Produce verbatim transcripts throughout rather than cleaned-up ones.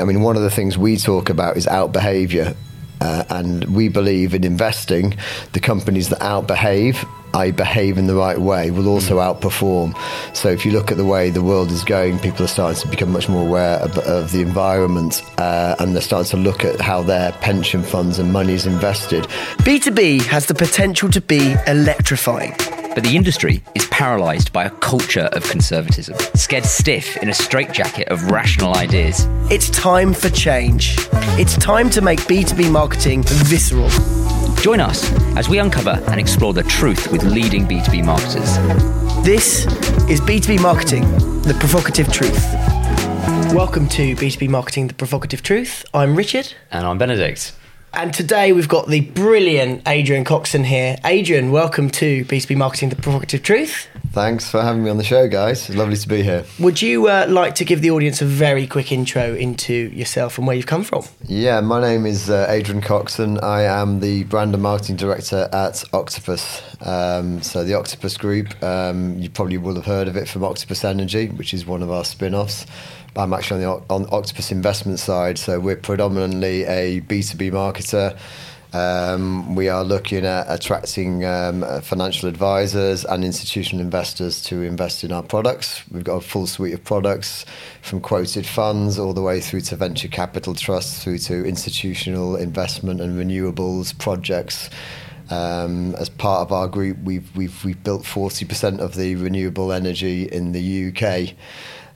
I mean, one of the things we talk about is out-behaviour, uh, and we believe in investing. The companies that out-behave, I behave in the right way, will also outperform. So if you look at the way the world is going, people are starting to become much more aware of, of the environment, uh, and they're starting to look at how their pension funds and money is invested. B two B has the potential to be electrifying. But the industry is paralysed by a culture of conservatism, scared stiff in a straitjacket of rational ideas. It's time for change. It's time to make B two B marketing visceral. Join us as we uncover and explore the truth with leading B two B marketers. This is B two B Marketing, The Provocative Truth. Welcome to B two B Marketing, The Provocative Truth. I'm Richard. And I'm Benedict. And today we've got the brilliant Adrian Coxon here. Adrian, welcome to B two B Marketing, The Provocative Truth. Thanks for having me on the show, guys. It's lovely to be here. Would you uh, like to give the audience a very quick intro into yourself and where you've come from? Yeah, my name is uh, Adrian Coxon. I am the Brand and Marketing Director at Octopus. Um, so the Octopus Group, um, you probably will have heard of it from Octopus Energy, which is one of our spin-offs. I'm actually on the on Octopus Investment side, so we're predominantly a B two B marketer. Um, we are looking at attracting um, financial advisors and institutional investors to invest in our products. We've got a full suite of products, from quoted funds all the way through to venture capital trusts, through to institutional investment and renewables projects. Um, as part of our group, we've we've we've built forty percent of the renewable energy in the U K.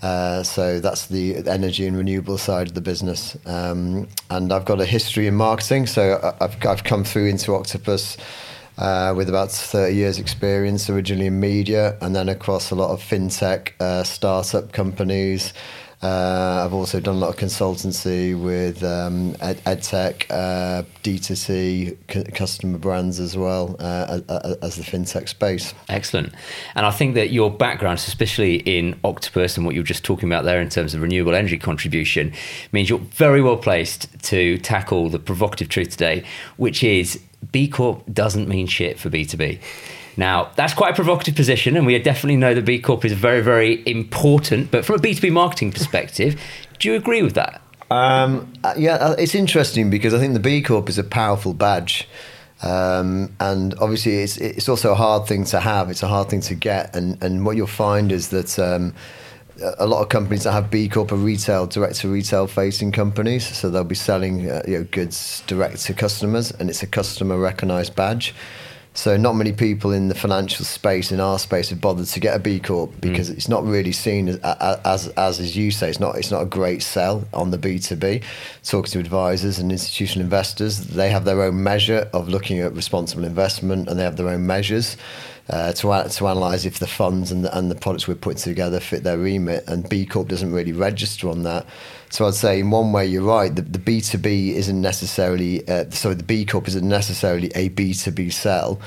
Uh, so that's the energy and renewable side of the business. Um, and I've got a history in marketing. So I've, I've come through into Octopus uh, with about thirty years experience, originally in media and then across a lot of fintech uh, startup companies. Uh, I've also done a lot of consultancy with um, ed- edtech, uh, D two C, c- customer brands as well uh, as, as the fintech space. Excellent. And I think that your background, especially in Octopus and what you were just talking about there in terms of renewable energy contribution, means you're very well placed to tackle the provocative truth today, which is B Corp doesn't mean shit for B two B. Now, that's quite a provocative position, and we definitely know that B Corp is very, very important. But from a B two B marketing perspective, do you agree with that? Um, yeah, it's interesting because I think the B Corp is a powerful badge. Um, and obviously, it's it's also a hard thing to have. It's a hard thing to get. And, and what you'll find is that um, a lot of companies that have B Corp are retail, direct-to-retail facing companies. So they'll be selling uh, you know, goods direct to customers, and it's a customer-recognised badge. So not many people in the financial space, in our space, have bothered to get a B Corp because mm. it's not really seen as, as, as as you say, it's not it's not a great sell on the B two B. Talking to advisors and institutional investors, they have their own measure of looking at responsible investment, and they have their own measures uh, to to analyse if the funds and the, and the products we're putting together fit their remit. And B Corp doesn't really register on that. So I'd say in one way you're right, the, the B two B isn't necessarily, uh, sorry, the B Corp isn't necessarily a B two B sell.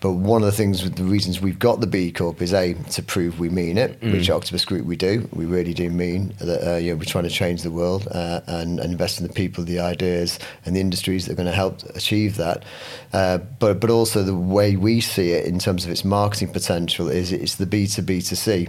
But one of the things, with the reasons we've got the B Corp is A, to prove we mean it, mm. which Octopus Group we do. We really do mean that uh, you know, we're trying to change the world uh, and, and invest in the people, the ideas and the industries that are going to help achieve that. Uh, but but also the way we see it in terms of its marketing potential is it's the B two B to C.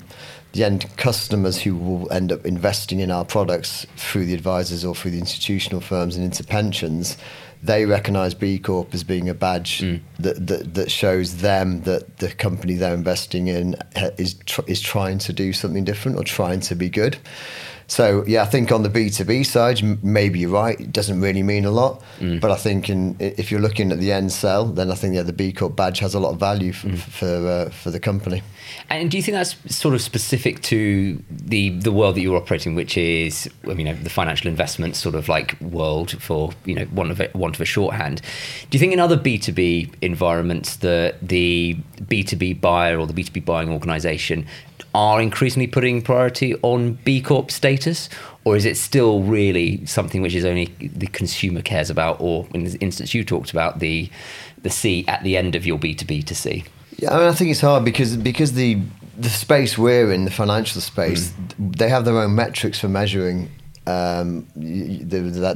The end customers who will end up investing in our products through the advisors or through the institutional firms and into pensions, they recognise B Corp as being a badge mm. that, that that shows them that the company they're investing in is tr- is trying to do something different or trying to be good. So, yeah, I think on the B two B side, maybe you're right. It doesn't really mean a lot. Mm. But I think in, if you're looking at the end sell, then I think yeah, the B Corp badge has a lot of value for mm. for, uh, for the company. And do you think that's sort of specific to the the world that you're operating, which is, I mean, the financial investment sort of like world, for, you know, one of a, one of a shorthand? Do you think in other B two B environments that the B two B buyer or the B two B buying organisation are increasingly putting priority on B Corp status, or is it still really something which is only the consumer cares about, or in the instance you talked about, the the C at the end of your B two B to C? Yeah, I mean, I think it's hard because because the the space we're in, the financial space, mm. they have their own metrics for measuring um, the,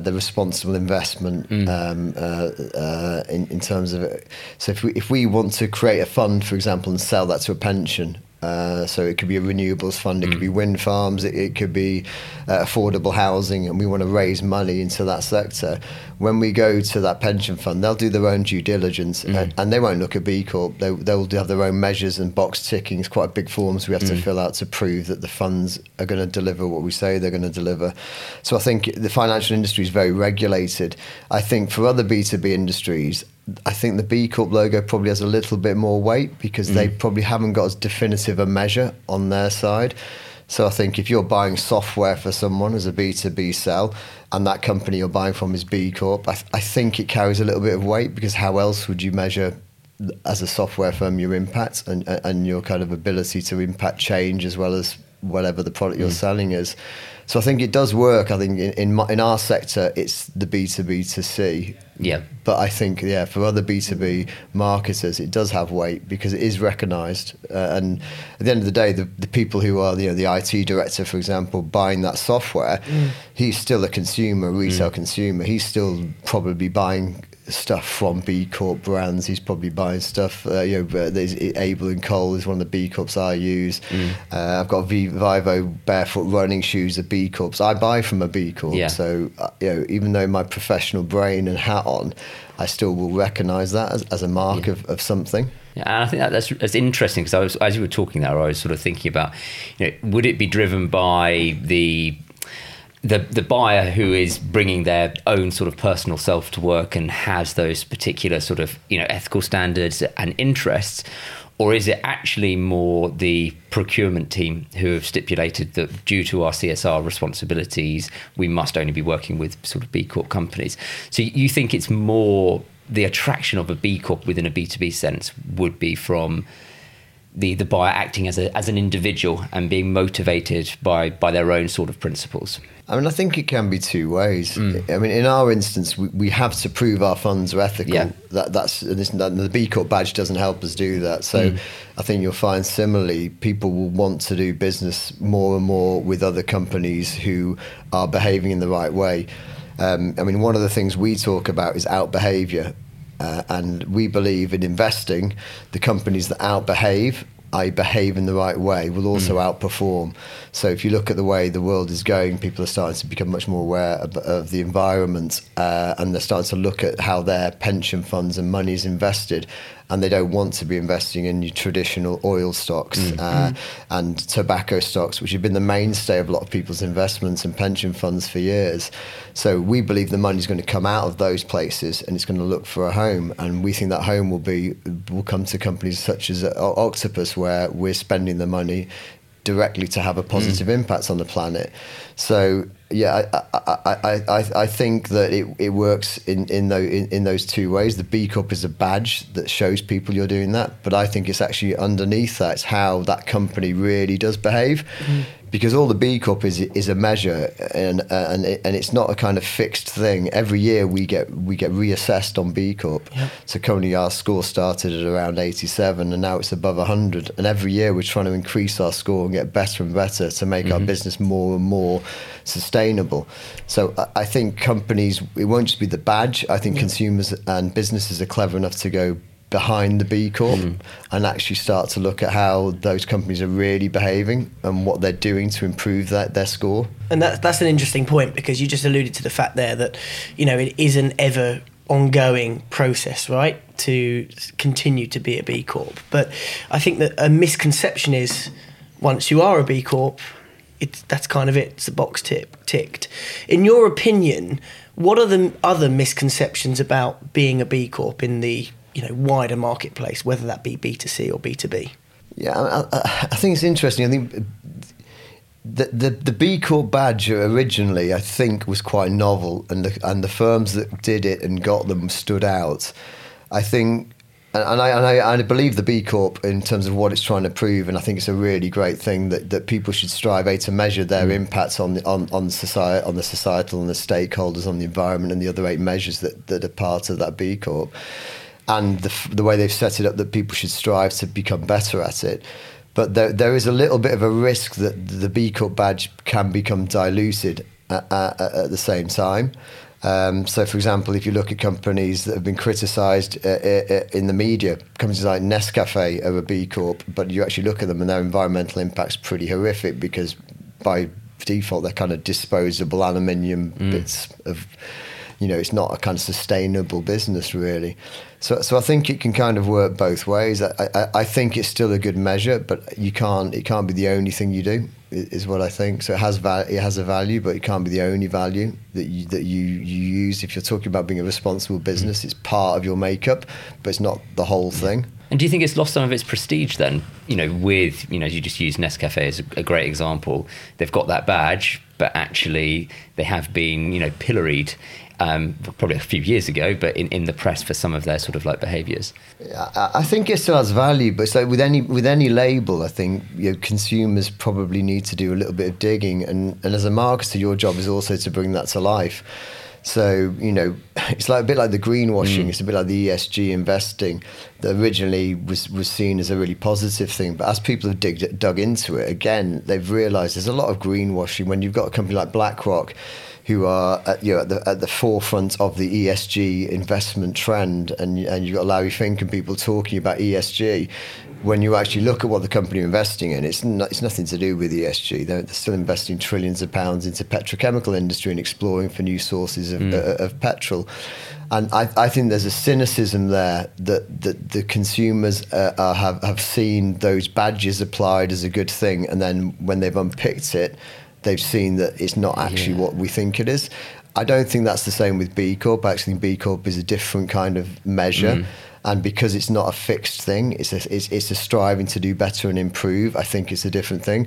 the responsible investment mm. um, uh, uh, in, in terms of it. So if we if we want to create a fund, for example, and sell that to a pension, Uh, so it could be a renewables fund, it mm. could be wind farms, it, it could be uh, affordable housing, and we want to raise money into that sector. When we go to that pension fund, they'll do their own due diligence, mm. and, and they won't look at B Corp. They, they'll have their own measures and box ticking. It's quite big forms we have mm. to fill out to prove that the funds are going to deliver what we say they're going to deliver. So I think the financial industry is very regulated. I think for other B two B industries, I think the B Corp logo probably has a little bit more weight because mm. they probably haven't got as definitive a measure on their side. So I think if you're buying software for someone as a B two B sell and that company you're buying from is B Corp, I, th- I think it carries a little bit of weight because how else would you measure as a software firm your impact and, and your kind of ability to impact change as well as whatever the product you're mm. selling is. So I think it does work. I think in in, my, in our sector, it's the B two B to C. Yeah. But I think, yeah, for other B two B marketers, it does have weight because it is recognised. Uh, and at the end of the day, the, the people who are, you know, the I T director, for example, buying that software, mm. he's still a consumer, retail mm. consumer. He's still probably buying stuff from B Corp brands. He's probably buying stuff. Uh, you know, there's Abel and Cole is one of the B Corps I use. Mm. Uh, I've got v- Vivo barefoot running shoes, a B Corps. I buy from a B Corp. Yeah. So uh, you know, even though my professional brain and hat on, I still will recognise that as, as a mark yeah. of, of something. Yeah, and I think that, that's that's interesting because I was, as you were talking there, I was sort of thinking about, you know, would it be driven by the The the buyer who is bringing their own sort of personal self to work and has those particular sort of, you know, ethical standards and interests, or is it actually more the procurement team who have stipulated that due to our C S R responsibilities, we must only be working with sort of B Corp companies? So you think it's more the attraction of a B Corp within a B two B sense would be from the the buyer acting as a as an individual and being motivated by by their own sort of principles? I mean, I think it can be two ways. Mm. I mean, in our instance, we, we have to prove our funds are ethical. Yeah. That that's and that, the B Corp badge doesn't help us do that. So mm. I think you'll find similarly, people will want to do business more and more with other companies who are behaving in the right way. Um, I mean, one of the things we talk about is out behaviour. Uh, and we believe in investing, the companies that outbehave, that is behave in the right way, will also mm. outperform. So if you look at the way the world is going, people are starting to become much more aware of, of the environment uh, and they're starting to look at how their pension funds and money is invested. And they don't want to be investing in your traditional oil stocks mm. Uh, mm. and tobacco stocks, which have been the mainstay of a lot of people's investments and pension funds for years. So we believe the money's going to come out of those places and it's going to look for a home. And we think that home will be will come to companies such as Octopus, where we're spending the money directly to have a positive mm. impact on the planet. So yeah, I I, I, I think that it, it works in in, the, in in those two ways. The B Corp is a badge that shows people you're doing that, but I think it's actually underneath that, it's how that company really does behave. Mm. Because all the B Corp is is a measure, and and it, and it's not a kind of fixed thing. Every year we get we get reassessed on B Corp. Yeah. So currently our score started at around eighty-seven, and now it's above one hundred. And every year we're trying to increase our score and get better and better to make mm-hmm. our business more and more sustainable. So I, I think companies, it won't just be the badge. I think yeah. consumers and businesses are clever enough to go behind the B Corp mm. and actually start to look at how those companies are really behaving and what they're doing to improve that their score. And that, that's an interesting point, because you just alluded to the fact there that, you know, it is an ever ongoing process, right, to continue to be a B Corp. But I think that a misconception is once you are a B Corp, it's, that's kind of it, it's a box tip, ticked. In your opinion, what are the other misconceptions about being a B Corp in the, you know, wider marketplace, whether that be B two C or B two B? Yeah, I, I, I think it's interesting. I think the, the the B Corp badge originally, I think, was quite novel, and the and the firms that did it and got them stood out. I think, and, and I and I, I believe the B Corp in terms of what it's trying to prove, and I think it's a really great thing that, that people should strive a, to measure their mm. impacts on the on on society, on the societal, on the stakeholders, on the environment, and the other eight measures that, that are part of that B Corp. And the, the way they've set it up, that people should strive to become better at it. But there, there is a little bit of a risk that the B Corp badge can become diluted at, at, at the same time. Um, so, for example, if you look at companies that have been criticised uh, uh, in the media, companies like Nescafe are a B Corp, but you actually look at them and their environmental impact's pretty horrific because by default they're kind of disposable aluminium mm. bits of, you know, it's not a kind of sustainable business really. So, so I think it can kind of work both ways. I, I, I think it's still a good measure, but you can't. It can't be the only thing you do, is what I think. So it has val- it has a value, but it can't be the only value that you, that you, you use. If you're talking about being a responsible business, it's part of your makeup, but it's not the whole thing. And do you think it's lost some of its prestige then? You know, with, you know, you just use Nescafe as a great example. They've got that badge, but actually they have been, you know, pilloried. Um, probably a few years ago, but in, in the press for some of their sort of like behaviours. I, I think it still has value, but so with any with any label, I think, you know, consumers probably need to do a little bit of digging, and, and as a marketer, your job is also to bring that to life. So, you know, it's like a bit like the greenwashing. Mm. It's a bit like the E S G investing that originally was, was seen as a really positive thing. But as people have dig, dug into it, again, they've realised there's a lot of greenwashing. When you've got a company like BlackRock, who are at, you know, at the at the forefront of the E S G investment trend, and and you've got Larry Fink and people talking about E S G. When you actually look at what the company are investing in, it's not, it's nothing to do with E S G. They're, they're still investing trillions of pounds into petrochemical industry and exploring for new sources of, mm. uh, of petrol. And I, I think there's a cynicism there that, that the consumers uh, are, have, have seen those badges applied as a good thing, and then when they've unpicked it, they've seen that it's not actually yeah. what we think it is. I don't think that's the same with B Corp. I actually think B Corp is a different kind of measure. Mm. And because it's not a fixed thing, it's a, it's, it's a striving to do better and improve. I think it's a different thing.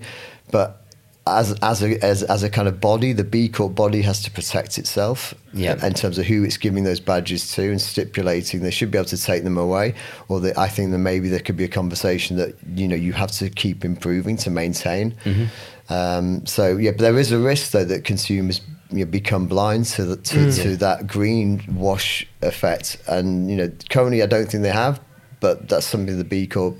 But as as a as, as a kind of body, the B Corp body has to protect itself yeah. in terms of who it's giving those badges to and stipulating they should be able to take them away. Or that I think that maybe there could be a conversation that, you know, you have to keep improving to maintain. Mm-hmm. Um, so yeah, but there is a risk though that consumers, you know, become blind to the, to, mm. to that greenwash effect, and, you know, currently I don't think they have, but that's something the B Corp,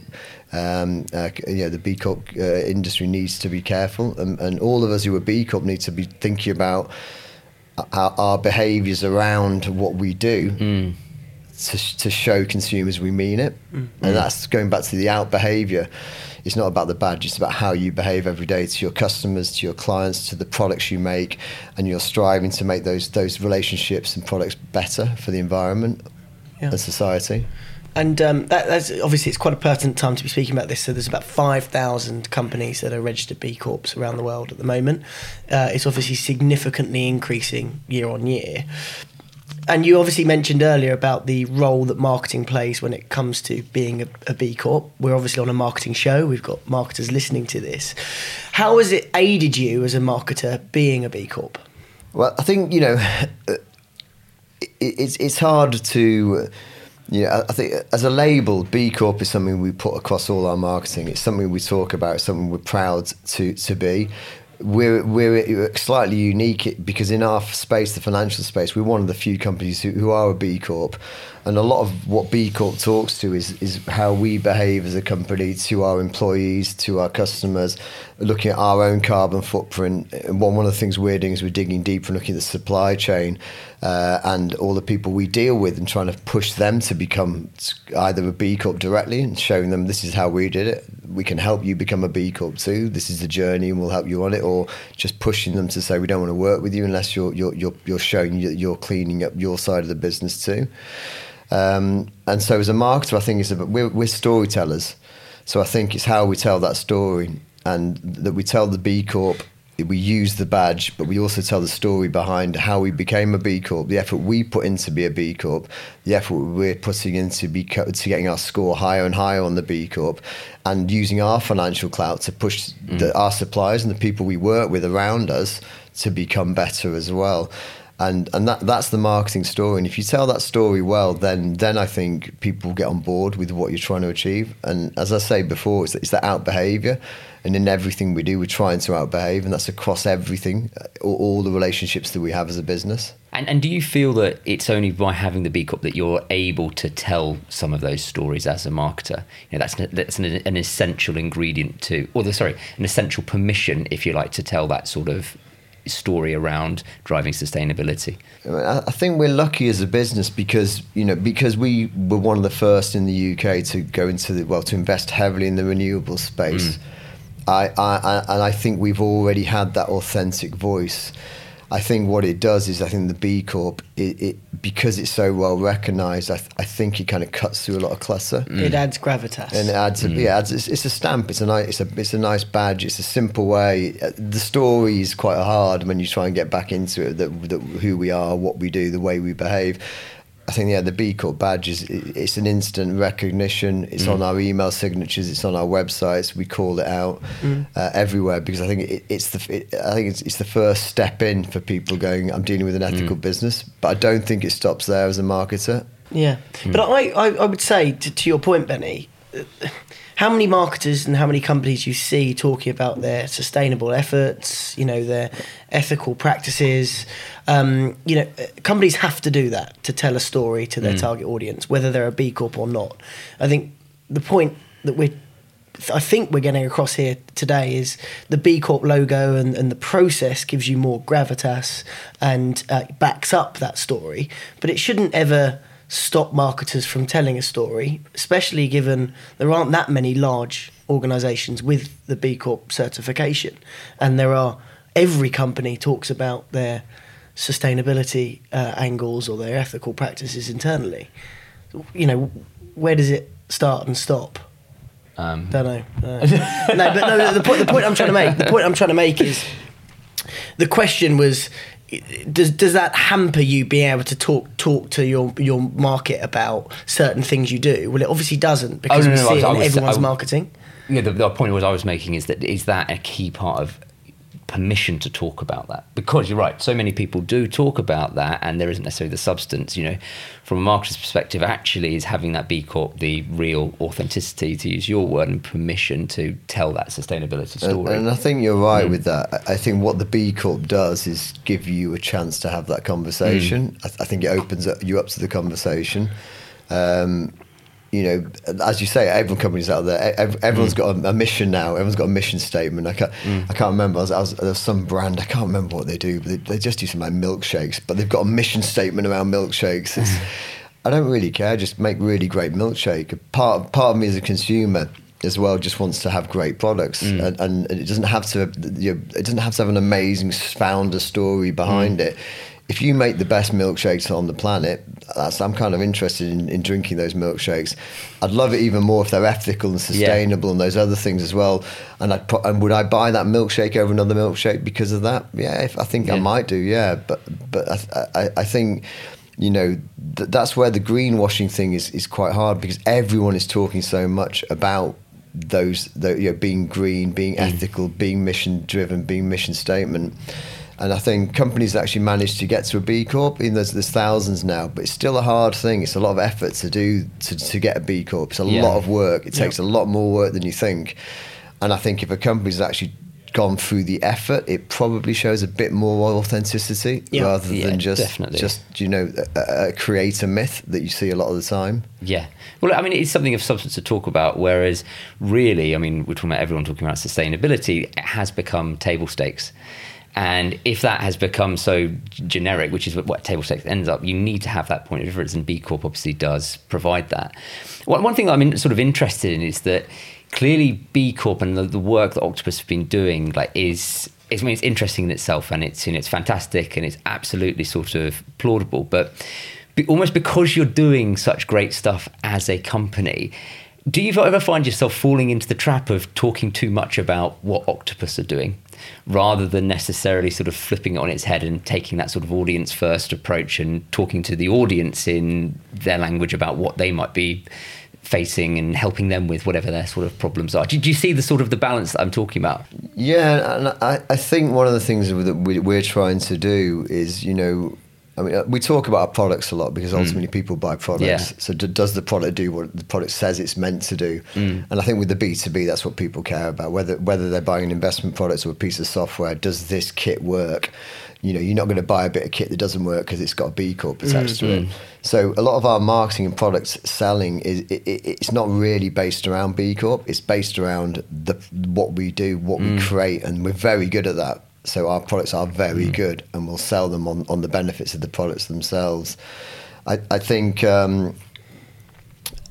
um, uh, you know, the B Corp uh, industry needs to be careful, and, and all of us who are B Corp need to be thinking about our, our behaviours around what we do. Mm. To, to show consumers we mean it. Mm. And that's going back to the out behaviour. It's not about the badge, it's about how you behave every day to your customers, to your clients, to the products you make, and you're striving to make those those relationships and products better for the environment yeah. and society. And um, that, that's, obviously it's quite a pertinent time to be speaking about this. So there's about five thousand companies that are registered B Corps around the world at the moment. Uh, it's obviously significantly increasing year on year. And you obviously mentioned earlier about the role that marketing plays when it comes to being a, a B Corp. We're obviously on a marketing show. We've got marketers listening to this. How has it aided you as a marketer being a B Corp? Well, I think, you know, it, it's it's hard to, you know, I think as a label, B Corp is something we put across all our marketing. It's something we talk about. It's something we're proud to to be. We're, we're slightly unique because in our space, the financial space, we're one of the few companies who, who are a B Corp. And a lot of what B Corp talks to is, is how we behave as a company to our employees, to our customers, looking at our own carbon footprint. And one, one of the things we're doing is we're digging deeper and looking at the supply chain uh, and all the people we deal with and trying to push them to become either a B Corp directly and showing them this is how we did it. We can help you become a B Corp too. This is the journey and we'll help you on it. Or just pushing them to say we don't want to work with you unless you're you're you're, you're showing you that you're cleaning up your side of the business too. Um, and so as a marketer, I think it's about, we're, we're storytellers. So I think it's how we tell that story, and that we tell the B Corp. We use the badge, but we also tell the story behind how we became a B Corp, the effort we put in to be a B Corp, the effort we're putting into be co- to getting our score higher and higher on the B Corp, and using our financial clout to push the, mm. our suppliers and the people we work with around us to become better as well. And and that that's the marketing story. And if you tell that story well, then then I think people get on board with what you're trying to achieve. And as I say before, it's, it's that out behaviour. And in everything we do, we're trying to outbehave, and that's across everything, all, all the relationships that we have as a business. And, and do you feel that it's only by having the B Corp that you're able to tell some of those stories as a marketer? You know, that's an, that's an, an essential ingredient to, or the, sorry, an essential permission, if you like, to tell that sort of story around driving sustainability? I think we're lucky as a business because, you know, because we were one of the first in the U K to go into the, well, to invest heavily in the renewable space. Mm. I, I, and I think we've already had that authentic voice. I think what it does is, I think the B Corp, it, it because it's so well recognised, I, th- I think it kind of cuts through a lot of clutter. Mm. It adds gravitas. And it adds, mm. a, yeah, it adds it's, it's a stamp. It's a nice, it's a, it's a nice badge. It's a simple way. The story is quite hard when you try and get back into it. That, that who we are, what we do, the way we behave. I think yeah, the B Corp badge is it, it's an instant recognition. It's mm. on our email signatures. It's on our websites. We call it out mm. uh, everywhere because I think it, it's the it, I think it's, it's the first step in for people going, I'm dealing with an ethical mm. business, but I don't think it stops there as a marketer. Yeah, mm. but I, I I would say to, to your point, Benny, how many marketers and how many companies you see talking about their sustainable efforts, you know, their ethical practices. Um, you know, companies have to do that to tell a story to their mm. target audience, whether they're a B Corp or not. I think the point that we're, I think we're getting across here today is the B Corp logo and, and the process gives you more gravitas and uh, backs up that story, but it shouldn't ever stop marketers from telling a story, especially given there aren't that many large organisations with the B Corp certification, and there are, every company talks about their sustainability uh, angles or their ethical practices internally. You know, where does it start and stop? Um. Don't know. No, no but no, the point, the point I'm trying to make, the point I'm trying to make is the question was, does does that hamper you being able to talk talk to your your market about certain things you do? Well, it obviously doesn't because oh, no, we no, see no, it I was, in everyone's I, marketing. Yeah, the, the point was I was making is that is that a key part of permission to talk about that? Because you're right, so many people do talk about that and there isn't necessarily the substance, you know. From a marketer's perspective, actually is having that B Corp the real authenticity, to use your word, and permission to tell that sustainability story. And, and I think you're right mm. with that. I think what the B Corp does is give you a chance to have that conversation. Mm. I, th- I think it opens up, you up to the conversation. Um, you know, as you say, everyone companies out there, everyone's mm. got a, a mission now. Everyone's got a mission statement. I can't, mm. I can't remember. I was, I was, there was some brand, I can't remember what they do, but they, they just do some like milkshakes, but they've got a mission statement around milkshakes. It's, I don't really care. Just make really great milkshake. Part, part of me as a consumer as well just wants to have great products, mm. and, and it doesn't have to, you know, it doesn't have to have an amazing founder story behind mm. it. If you make the best milkshakes on the planet, that's, I'm kind of interested in, in drinking those milkshakes. I'd love it even more if they're ethical and sustainable yeah. and those other things as well. And I'd pro- and would I buy that milkshake over another milkshake because of that? Yeah, if, I think yeah. I might do, yeah. But but I I, I think, you know, th- that's where the greenwashing thing is, is quite hard because everyone is talking so much about those, the, you know, being green, being mm. ethical, being mission-driven, being mission statement. And I think companies actually manage to get to a B Corp, even though there's, there's thousands now, but it's still a hard thing. It's a lot of effort to do to, to get a B Corp. It's a yeah. lot of work. It takes yeah. a lot more work than you think. And I think if a company's actually gone through the effort, it probably shows a bit more authenticity yeah. rather than yeah, just, definitely. just you know, a, a creator myth that you see a lot of the time. Yeah. Well, I mean, it's something of substance to talk about, whereas really, I mean, we're talking about everyone talking about sustainability. It has become table stakes. And if that has become so generic, which is what, what table stakes ends up, you need to have that point of difference, and B Corp obviously does provide that. One, one thing I'm in, sort of interested in is that clearly B Corp and the, the work that Octopus have been doing, like, is, is I mean, it's interesting in itself, and it's, you know, it's fantastic, and it's absolutely sort of plaudable. But be, almost because you're doing such great stuff as a company, do you ever find yourself falling into the trap of talking too much about what Octopus are doing, rather than necessarily sort of flipping it on its head and taking that sort of audience first approach and talking to the audience in their language about what they might be facing and helping them with whatever their sort of problems are? Do, do you see the sort of the balance that I'm talking about? Yeah, and I, I think one of the things that we, we're trying to do is, you know, I mean, we talk about our products a lot because ultimately mm. people buy products. Yeah. So d- does the product do what the product says it's meant to do? Mm. And I think with the B two B, that's what people care about. Whether whether they're buying an investment product or a piece of software, does this kit work? You know, you're not going to buy a bit of kit that doesn't work because it's got a B Corp attached mm-hmm. to it. So a lot of our marketing and products selling is it, it, it's not really based around B Corp. It's based around the what we do, what mm. we create, and we're very good at that. So our products are very mm. good, and we'll sell them on, on the benefits of the products themselves. I, I think, um,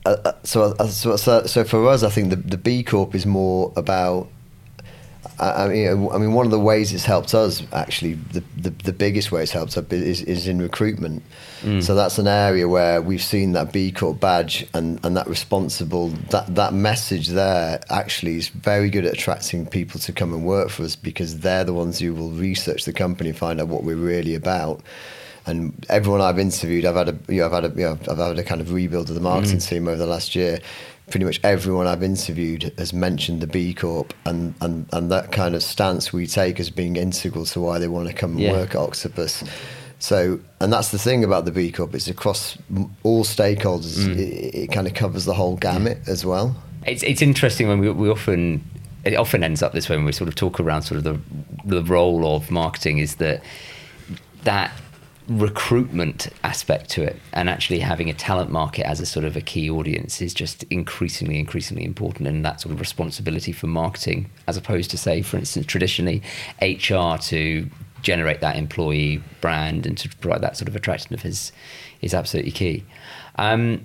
uh, so, so so for us, I think the, the B Corp is more about, I, I mean, I mean, one of the ways it's helped us, actually, the, the, the biggest way it's helped us is, is in recruitment. Mm. So that's an area where we've seen that B Corp badge and, and that responsible, that, that message there actually is very good at attracting people to come and work for us, because they're the ones who will research the company and find out what we're really about. And everyone I've interviewed, I've had a, you know, I've had a, you know, I've had a kind of rebuild of the marketing mm. team over the last year. Pretty much everyone I've interviewed has mentioned the B Corp, and, and, and that kind of stance we take as being integral to why they want to come and yeah. work at Octopus. So, and that's the thing about the B Corp; it's across all stakeholders. Mm. It, it kind of covers the whole gamut yeah. as well. It's it's interesting when we we often it often ends up this way when we sort of talk around sort of the the role of marketing is that that. recruitment aspect to it, and actually having a talent market as a sort of a key audience is just increasingly increasingly important, and that sort of responsibility for marketing as opposed to, say, for instance, traditionally H R to generate that employee brand and to provide that sort of attractiveness is is absolutely key. Um,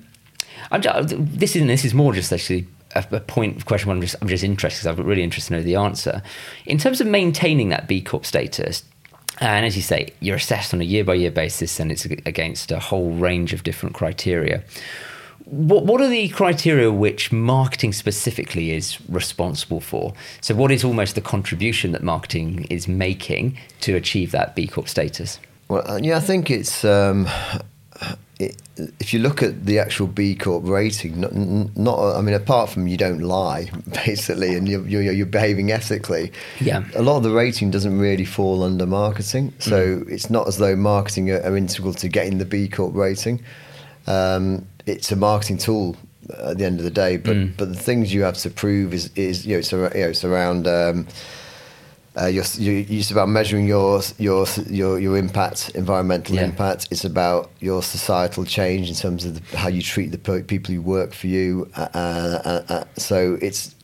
I'm just, this is this is more just actually a, a point of question. I'm just I'm just interested because I'm really interested to know the answer in terms of maintaining that B Corp status. And as you say, you're assessed on a year-by-year basis, and it's against a whole range of different criteria. What what are the criteria which marketing specifically is responsible for? So what is almost the contribution that marketing is making to achieve that B Corp status? Well, yeah, I think it's... Um, it, if you look at the actual B Corp rating, not, not I mean, apart from you don't lie, basically, and you're, you're, you're behaving ethically, yeah. a lot of the rating doesn't really fall under marketing. So mm. it's not as though marketing are, are integral to getting the B Corp rating. Um, it's a marketing tool at the end of the day, but mm. but the things you have to prove is, is you know, it's, ar- you know, it's around... Um, Uh, you're, you're, it's about measuring your your your your impact, environmental yeah. impact. It's about your societal change in terms of the, how you treat the people who work for you. Uh, uh, uh, so it's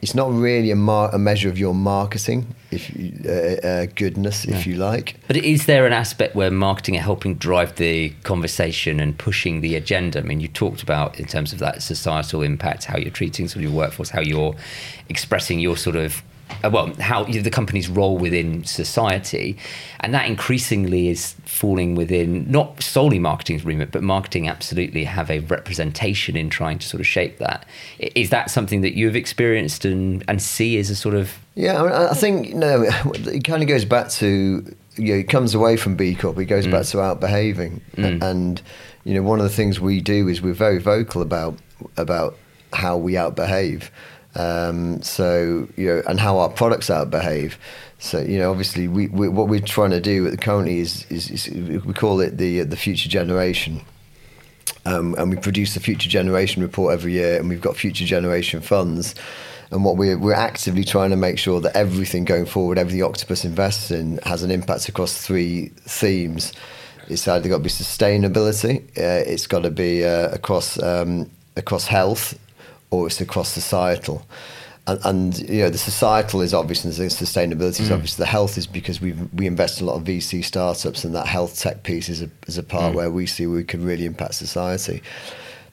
it's not really a, mar- a measure of your marketing, if uh, uh, goodness, yeah. if you like. But is there an aspect where marketing are helping drive the conversation and pushing the agenda? I mean, you talked about in terms of that societal impact, how you're treating sort of your workforce, how you're expressing your sort of Uh, well, how you know, the company's role within society, and that increasingly is falling within not solely marketing's remit, but marketing absolutely have a representation in trying to sort of shape that. Is that something that you've experienced and, and see as a sort of... Yeah, I, mean, I think you know, it kind of goes back to, you know, it comes away from B Corp, it goes mm. back to out-behaving. Mm. And, you know, one of the things we do is we're very vocal about about how we out-behave. Um, so, you know, and how our products out behave. So, you know, obviously we, we what we're trying to do currently is, is, is we call it the the future generation. Um, and we produce the future generation report every year, and we've got future generation funds. And what we're, we're actively trying to make sure that everything going forward, everything Octopus invests in has an impact across three themes. It's either got to be sustainability. Uh, it's got to be uh, across, um, across health, or it's across societal. And, and, you know, the societal is obvious, and the sustainability is mm. obvious. The health is because we we invest in a lot of V C startups, and that health tech piece is a, is a part mm. where we see we can really impact society.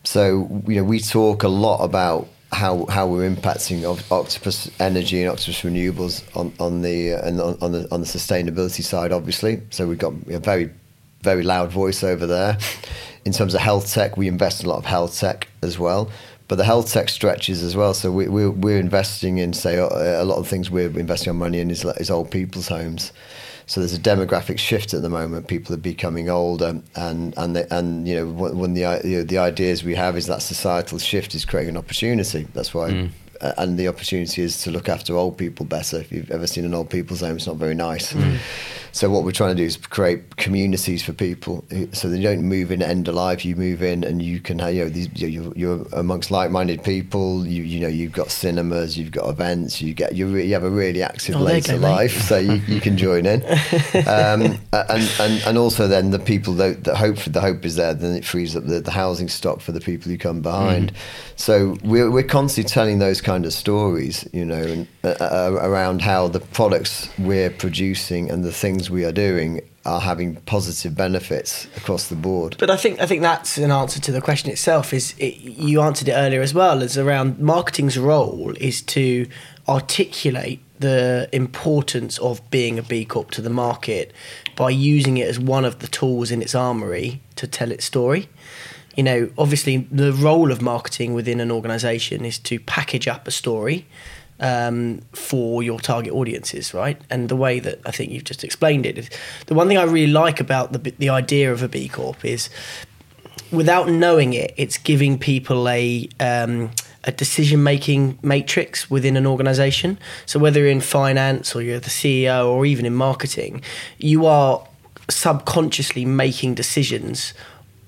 So, you know, we talk a lot about how how we're impacting Octopus Energy and Octopus Renewables on, on the and on, on the on the sustainability side, obviously. So we've got a very very loud voice over there. In terms of health tech, we invest in a lot of health tech as well. But the health tech stretches as well. So we, we're, we're investing in, say, a lot of things we're investing our money in is, is old people's homes. So there's a demographic shift at the moment. People are becoming older, and and they, and you know one the you know, the ideas we have is that societal shift is creating an opportunity. That's why, mm. and the opportunity is to look after old people better. If you've ever seen an old people's home, it's not very nice. Mm. So what we're trying to do is create communities for people, so they don't move in end alive. You move in and you can, you know, these, you're, you're amongst like-minded people. You you know, you've got cinemas, you've got events. You get you, re, you have a really active oh, later life, so you, you can join in. Um, and, and and also then the people that, that hope for the hope is there. Then it frees up the, the housing stock for the people who come behind. Mm. So we're we're constantly telling those kind of stories, you know, and, uh, around how the products we're producing and the things we are doing are having positive benefits across the board. But I think I think that's an answer to the question itself. Is it, you answered it earlier as well, as around marketing's role is to articulate the importance of being a B Corp to the market by using it as one of the tools in its armory to tell its story. You know, obviously the role of marketing within an organisation is to package up a story Um, for your target audiences, right? And the way that I think you've just explained it, is the one thing I really like about the the idea of a B Corp is, without knowing it, it's giving people a um, a decision-making matrix within an organisation. So whether you're in finance or you're the C E O or even in marketing, you are subconsciously making decisions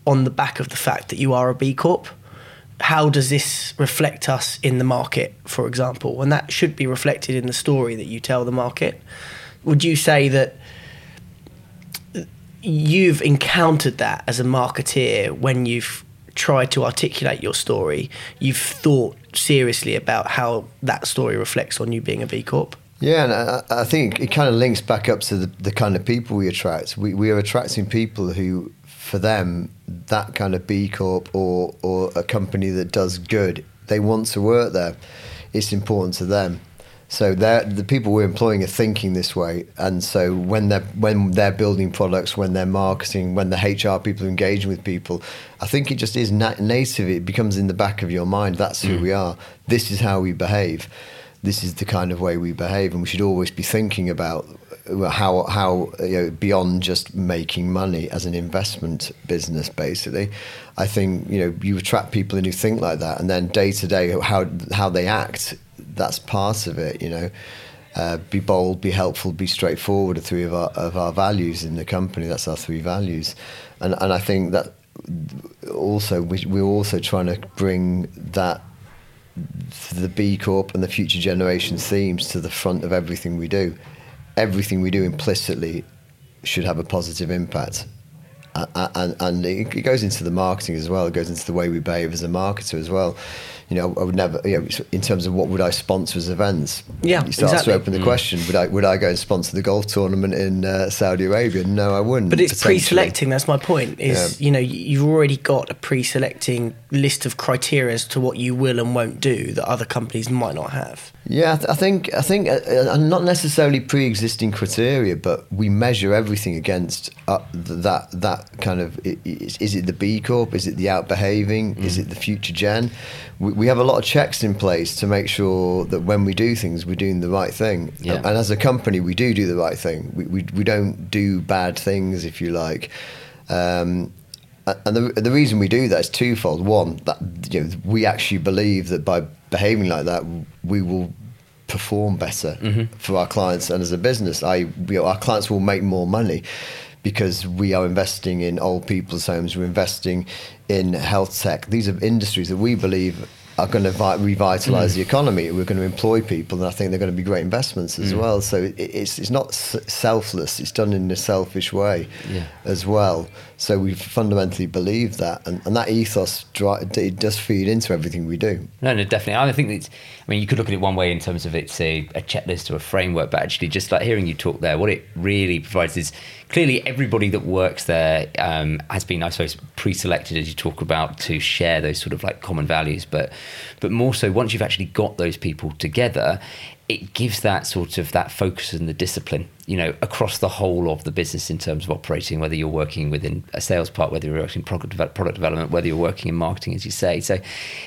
on the back of the fact that you are a B Corp. How does this reflect us in the market, for example? And that should be reflected in the story that you tell the market. Would you say that you've encountered that as a marketeer when you've tried to articulate your story? You've thought seriously about how that story reflects on you being a B Corp? Yeah, and I, I think it kind of links back up to the, the kind of people we attract. We, we are attracting people who, for them, that kind of B Corp or or a company that does good, they want to work there. It's important to them. So the people we're employing are thinking this way, and so when they're when they're building products, when they're marketing, when the H R people are engaging with people, I think it just is nat- native. It becomes in the back of your mind. That's who mm. we are. This is how we behave. This is the kind of way we behave, and we should always be thinking about how how you know, beyond just making money as an investment business. Basically, I think you know you attract people who think like that, and then day to day how how they act, that's part of it. You know, uh, be bold, be helpful, be straightforward. Are three of our of our values in the company. That's our three values, and and I think that also we, we're also trying to bring that, the B Corp and the future generation themes, to the front of everything we do. Everything we do implicitly should have a positive impact. And, and, and it goes into the marketing as well. It goes into the way we behave as a marketer as well. You know, I would never, you know, in terms of what would I sponsor as events? Yeah, you start exactly. to open the question, would I would I go and sponsor the golf tournament in uh, Saudi Arabia? No, I wouldn't. But it's pre-selecting, that's my point, is, yeah. you know, you've already got a pre-selecting list of criteria as to what you will and won't do that other companies might not have. Yeah, I, th- I think, I think uh, uh, not necessarily pre-existing criteria, but we measure everything against uh, that that kind of, is, is it the B Corp? Is it the out-behaving? Mm. Is it the future gen? We, we have a lot of checks in place to make sure that when we do things, we're doing the right thing. Yeah. And as a company, we do do the right thing. We we, we don't do bad things, if you like. Um, and the the reason we do that is twofold. One, that you know, we actually believe that by behaving like that, we will perform better mm-hmm. for our clients and as a business. I you know, our clients will make more money, because we are investing in old people's homes, we're investing in health tech. These are industries that we believe are going to vi- revitalise mm. the economy. We're going to employ people, and I think they're going to be great investments as mm. well. So it, it's it's not s- selfless. It's done in a selfish way yeah. as well. So we fundamentally believe that, and, and that ethos dri- it does feed into everything we do. No, no, definitely. I think it's, I mean, you could look at it one way in terms of it's a, a checklist or a framework, but actually, just like hearing you talk there, what it really provides is, clearly everybody that works there um, has been, I suppose, pre-selected, as you talk about, to share those sort of like common values, but. But more so, once you've actually got those people together, it gives that sort of that focus and the discipline, you know, across the whole of the business in terms of operating, whether you're working within a sales part, whether you're working in product development, whether you're working in marketing, as you say. So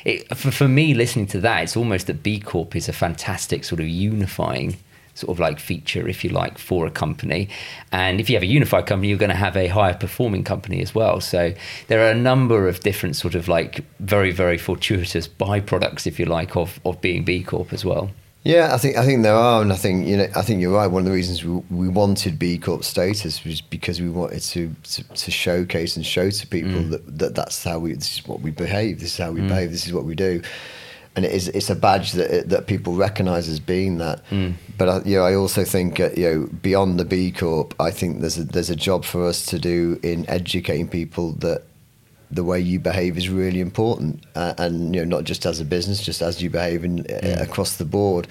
it, for, for me, listening to that, it's almost that B Corp is a fantastic sort of unifying sort of like feature, if you like, for a company. And if you have a unified company, you're going to have a higher performing company as well. So there are a number of different sort of like very, very fortuitous byproducts, if you like, of, of being B Corp as well. Yeah, I think I think there are, and I think you know I think you're right. One of the reasons we, we wanted B Corp status was because we wanted to to, to showcase and show to people mm. that, that that's how we this is what we behave, this is how we mm. behave, this is what we do, and it is it's a badge that that people recognise as being that. Mm. But I, you know, I also think uh, you know beyond the B Corp, I think there's a, there's a job for us to do in educating people that the way you behave is really important, uh, and you know not just as a business, just as you behave in, yeah. across the board.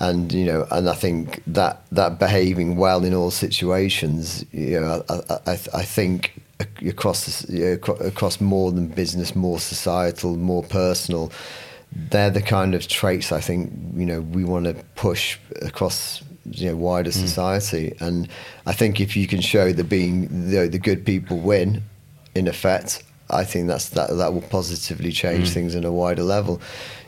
And you know, and I think that that behaving well in all situations, you know, I, I, I think across across more than business, more societal, more personal, they're the kind of traits I think you know we want to push across. You know, wider mm. society. And I think if you can show that being you know, the good people win, in effect. I think that's that that will positively change mm. things on a wider level.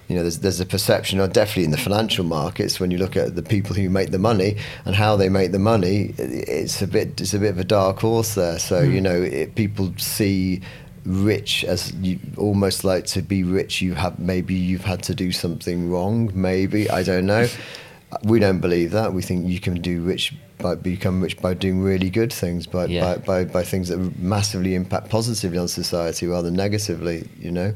You know, there's there's a perception, or definitely in the financial markets, when you look at the people who make the money and how they make the money, it's a bit it's a bit of a dark horse there. So mm. you know, it, people see rich as you almost like to be rich. You have maybe you've had to do something wrong. Maybe I don't know. We don't believe that. We think you can do rich. By become rich by doing really good things, by, yeah. by, by by things that massively impact positively on society rather than negatively, you know.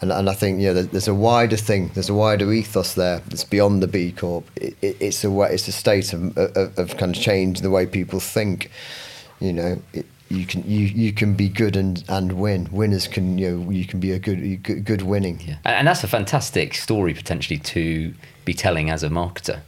And and I think yeah, there's, there's a wider thing, there's a wider ethos there that's beyond the B Corp. It, it, it's a way, it's a state of, of of kind of change the way people think, you know. It, you can you, you can be good and, and win. Winners can you know you can be a good good, good winning. Yeah. And that's a fantastic story potentially to be telling as a marketer.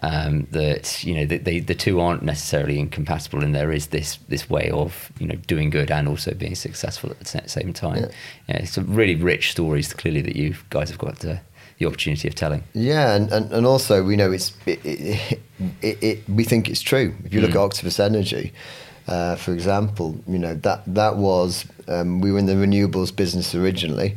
Um, that you know the, the the two aren't necessarily incompatible, and there is this this way of you know doing good and also being successful at the same time. Yeah. Yeah, it's some really rich stories clearly that you guys have got uh, the opportunity of telling. Yeah, and, and, and also we know it's it, it, it, it we think it's true. If you look mm. at Octopus Energy, uh, for example, you know that that was um, we were in the renewables business originally.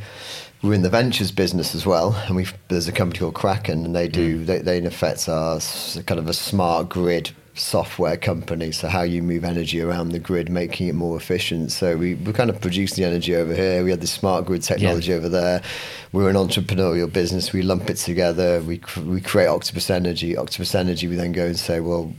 We're in the ventures business as well, and we there's a company called Kraken, and they do they, they in effect are kind of a smart grid software company. So how you move energy around the grid, making it more efficient. So we we kind of produced the energy over here. We had the smart grid technology yeah. over there. We're an entrepreneurial business. We lump it together. We we create Octopus Energy. Octopus Energy. We then go and say, well,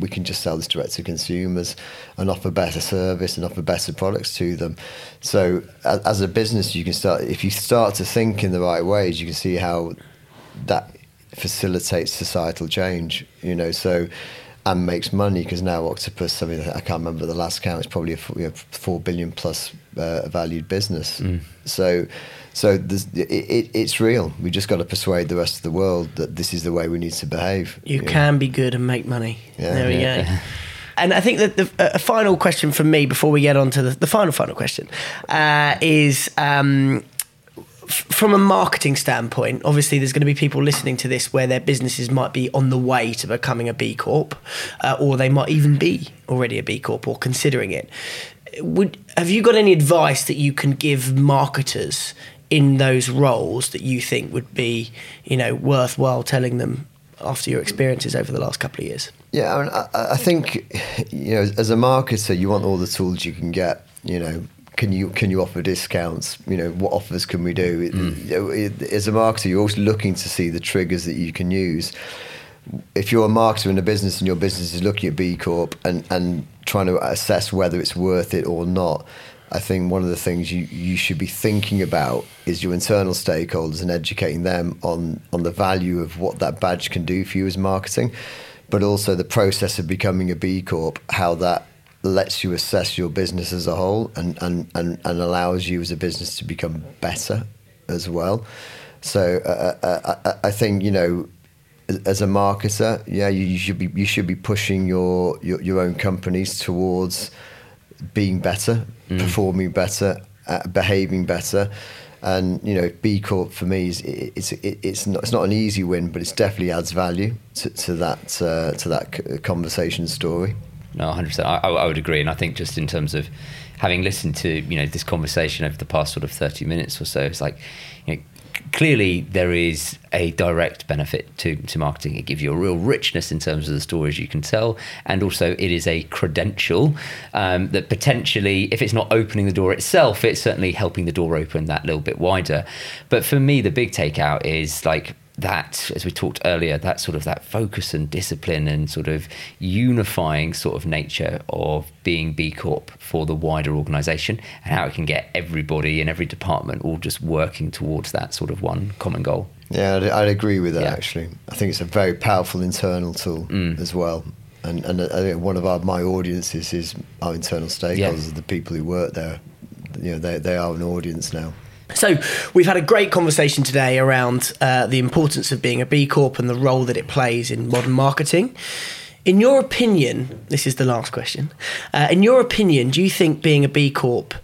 we can just sell this direct to consumers and offer better service and offer better products to them. So as a business, you can start, if you start to think in the right ways, you can see how that facilitates societal change, you know, so, and makes money because now Octopus, I mean, I can't remember the last count, it's probably a you know, four billion plus uh, valued business. Mm. So, so this, it, it, it's real. We just got to persuade the rest of the world that this is the way we need to behave. You, you can know. be good and make money. Yeah, there we yeah. go. And I think that the a final question from me before we get on to the, the final, final question uh, is um, f- from a marketing standpoint, obviously there's going to be people listening to this where their businesses might be on the way to becoming a B Corp uh, or they might even be already a B Corp or considering it. Would have you got any advice that you can give marketers in those roles that you think would be, you know, worthwhile telling them after your experiences over the last couple of years? Yeah, I mean, I, I think, you know, as a marketer, you want all the tools you can get, you know, can you can you offer discounts? You know, what offers can we do? Mm. As a marketer, you're always looking to see the triggers that you can use. If you're a marketer in a business and your business is looking at B Corp and, and trying to assess whether it's worth it or not, I think one of the things you, you should be thinking about is your internal stakeholders and educating them on, on the value of what that badge can do for you as marketing, but also the process of becoming a B Corp, how that lets you assess your business as a whole and, and, and, and allows you as a business to become better as well. So uh, I, I think, you know, as a marketer, yeah, you, you should be you should be pushing your, your, your own companies towards being better, mm. performing better, uh, behaving better, and you know, B Corp for me is it, it's it, it's not it's not an easy win, but it definitely adds value to, to that uh, to that conversation story. No, one hundred percent. I, I would agree, and I think just in terms of having listened to you know this conversation over the past sort of thirty minutes or so, it's like you know. Clearly, there is a direct benefit to, to marketing. It gives you a real richness in terms of the stories you can tell. And also, it is a credential um, that potentially, if it's not opening the door itself, it's certainly helping the door open that little bit wider. But for me, the big takeout is like, that, as we talked earlier, that sort of that focus and discipline and sort of unifying sort of nature of being B Corp for the wider organization, and how it can get everybody in every department all just working towards that sort of one common goal. Yeah, I'd, I'd agree with that, yeah. Actually. I think it's a very powerful internal tool mm. as well. And, and uh, one of our my audiences is our internal stakeholders, yeah. the people who work there. You know, they, they are an audience now. So we've had a great conversation today around uh, the importance of being a B Corp and the role that it plays in modern marketing. In your opinion, this is the last question, uh, in your opinion, do you think being a B Corp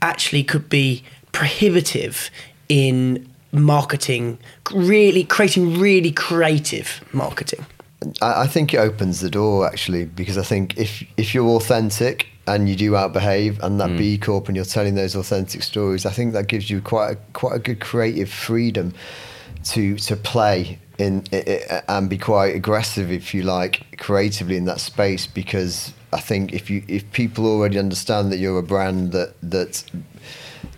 actually could be prohibitive in marketing, really creating really creative marketing? I think it opens the door, actually, because I think if if you're authentic and you do outbehave and that mm. B Corp and you're telling those authentic stories, I think that gives you quite a, quite a good creative freedom to to play in it, and be quite aggressive, if you like, creatively in that space. Because I think if you if people already understand that you're a brand that that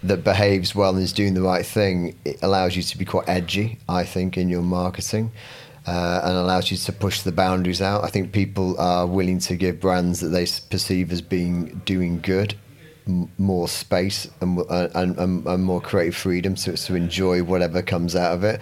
that behaves well and is doing the right thing, it allows you to be quite edgy, I think, in your marketing. Uh, and allows you to push the boundaries out. I think people are willing to give brands that they perceive as being doing good m- more space and, and, and, and more creative freedom to, to enjoy whatever comes out of it.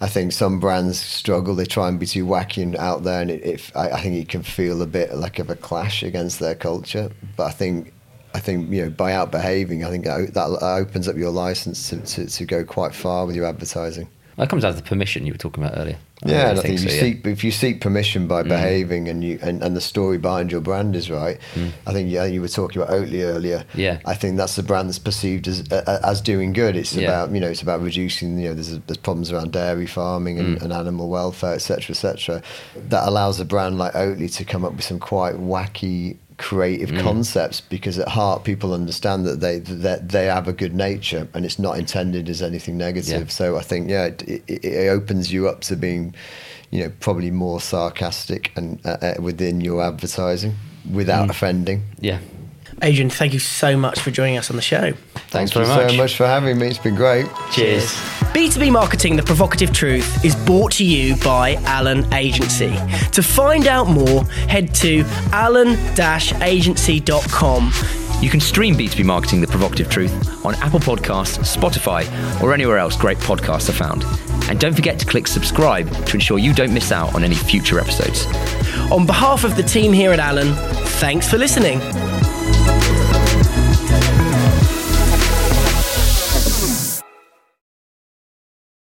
I think some brands struggle. They try and be too wacky and out there, and it, it, I, I think it can feel a bit like of a clash against their culture. But I think I think you know by out behaving, I think that, that opens up your license to, to, to go quite far with your advertising. That comes out of the permission you were talking about earlier. I yeah, and I think, think so, you yeah. seek, if you seek permission by mm. behaving and you and, and the story behind your brand is right, mm. I think yeah, you were talking about Oatly earlier. Yeah, I think that's the brand that's perceived as uh, as doing good. It's yeah. about you know it's about reducing you know there's, there's problems around dairy farming and, mm. and animal welfare, et cetera, et cetera. That allows a brand like Oatly to come up with some quite wacky, creative mm. concepts, because at heart people understand that they that they have a good nature and it's not intended as anything negative. Yeah. So I think yeah, it, it, it opens you up to being, you know, probably more sarcastic and uh, within your advertising without mm. offending. Yeah, Adrian, thank you so much for joining us on the show. Thanks, Thanks very much. so much for having me. It's been great. Cheers. B two B Marketing: The Provocative Truth is brought to you by Alan Agency. To find out more, head to alan dash agency dot com. You can stream B two B Marketing: The Provocative Truth on Apple Podcasts, Spotify, or anywhere else great podcasts are found. And don't forget to click subscribe to ensure you don't miss out on any future episodes. On behalf of the team here at Alan, thanks for listening.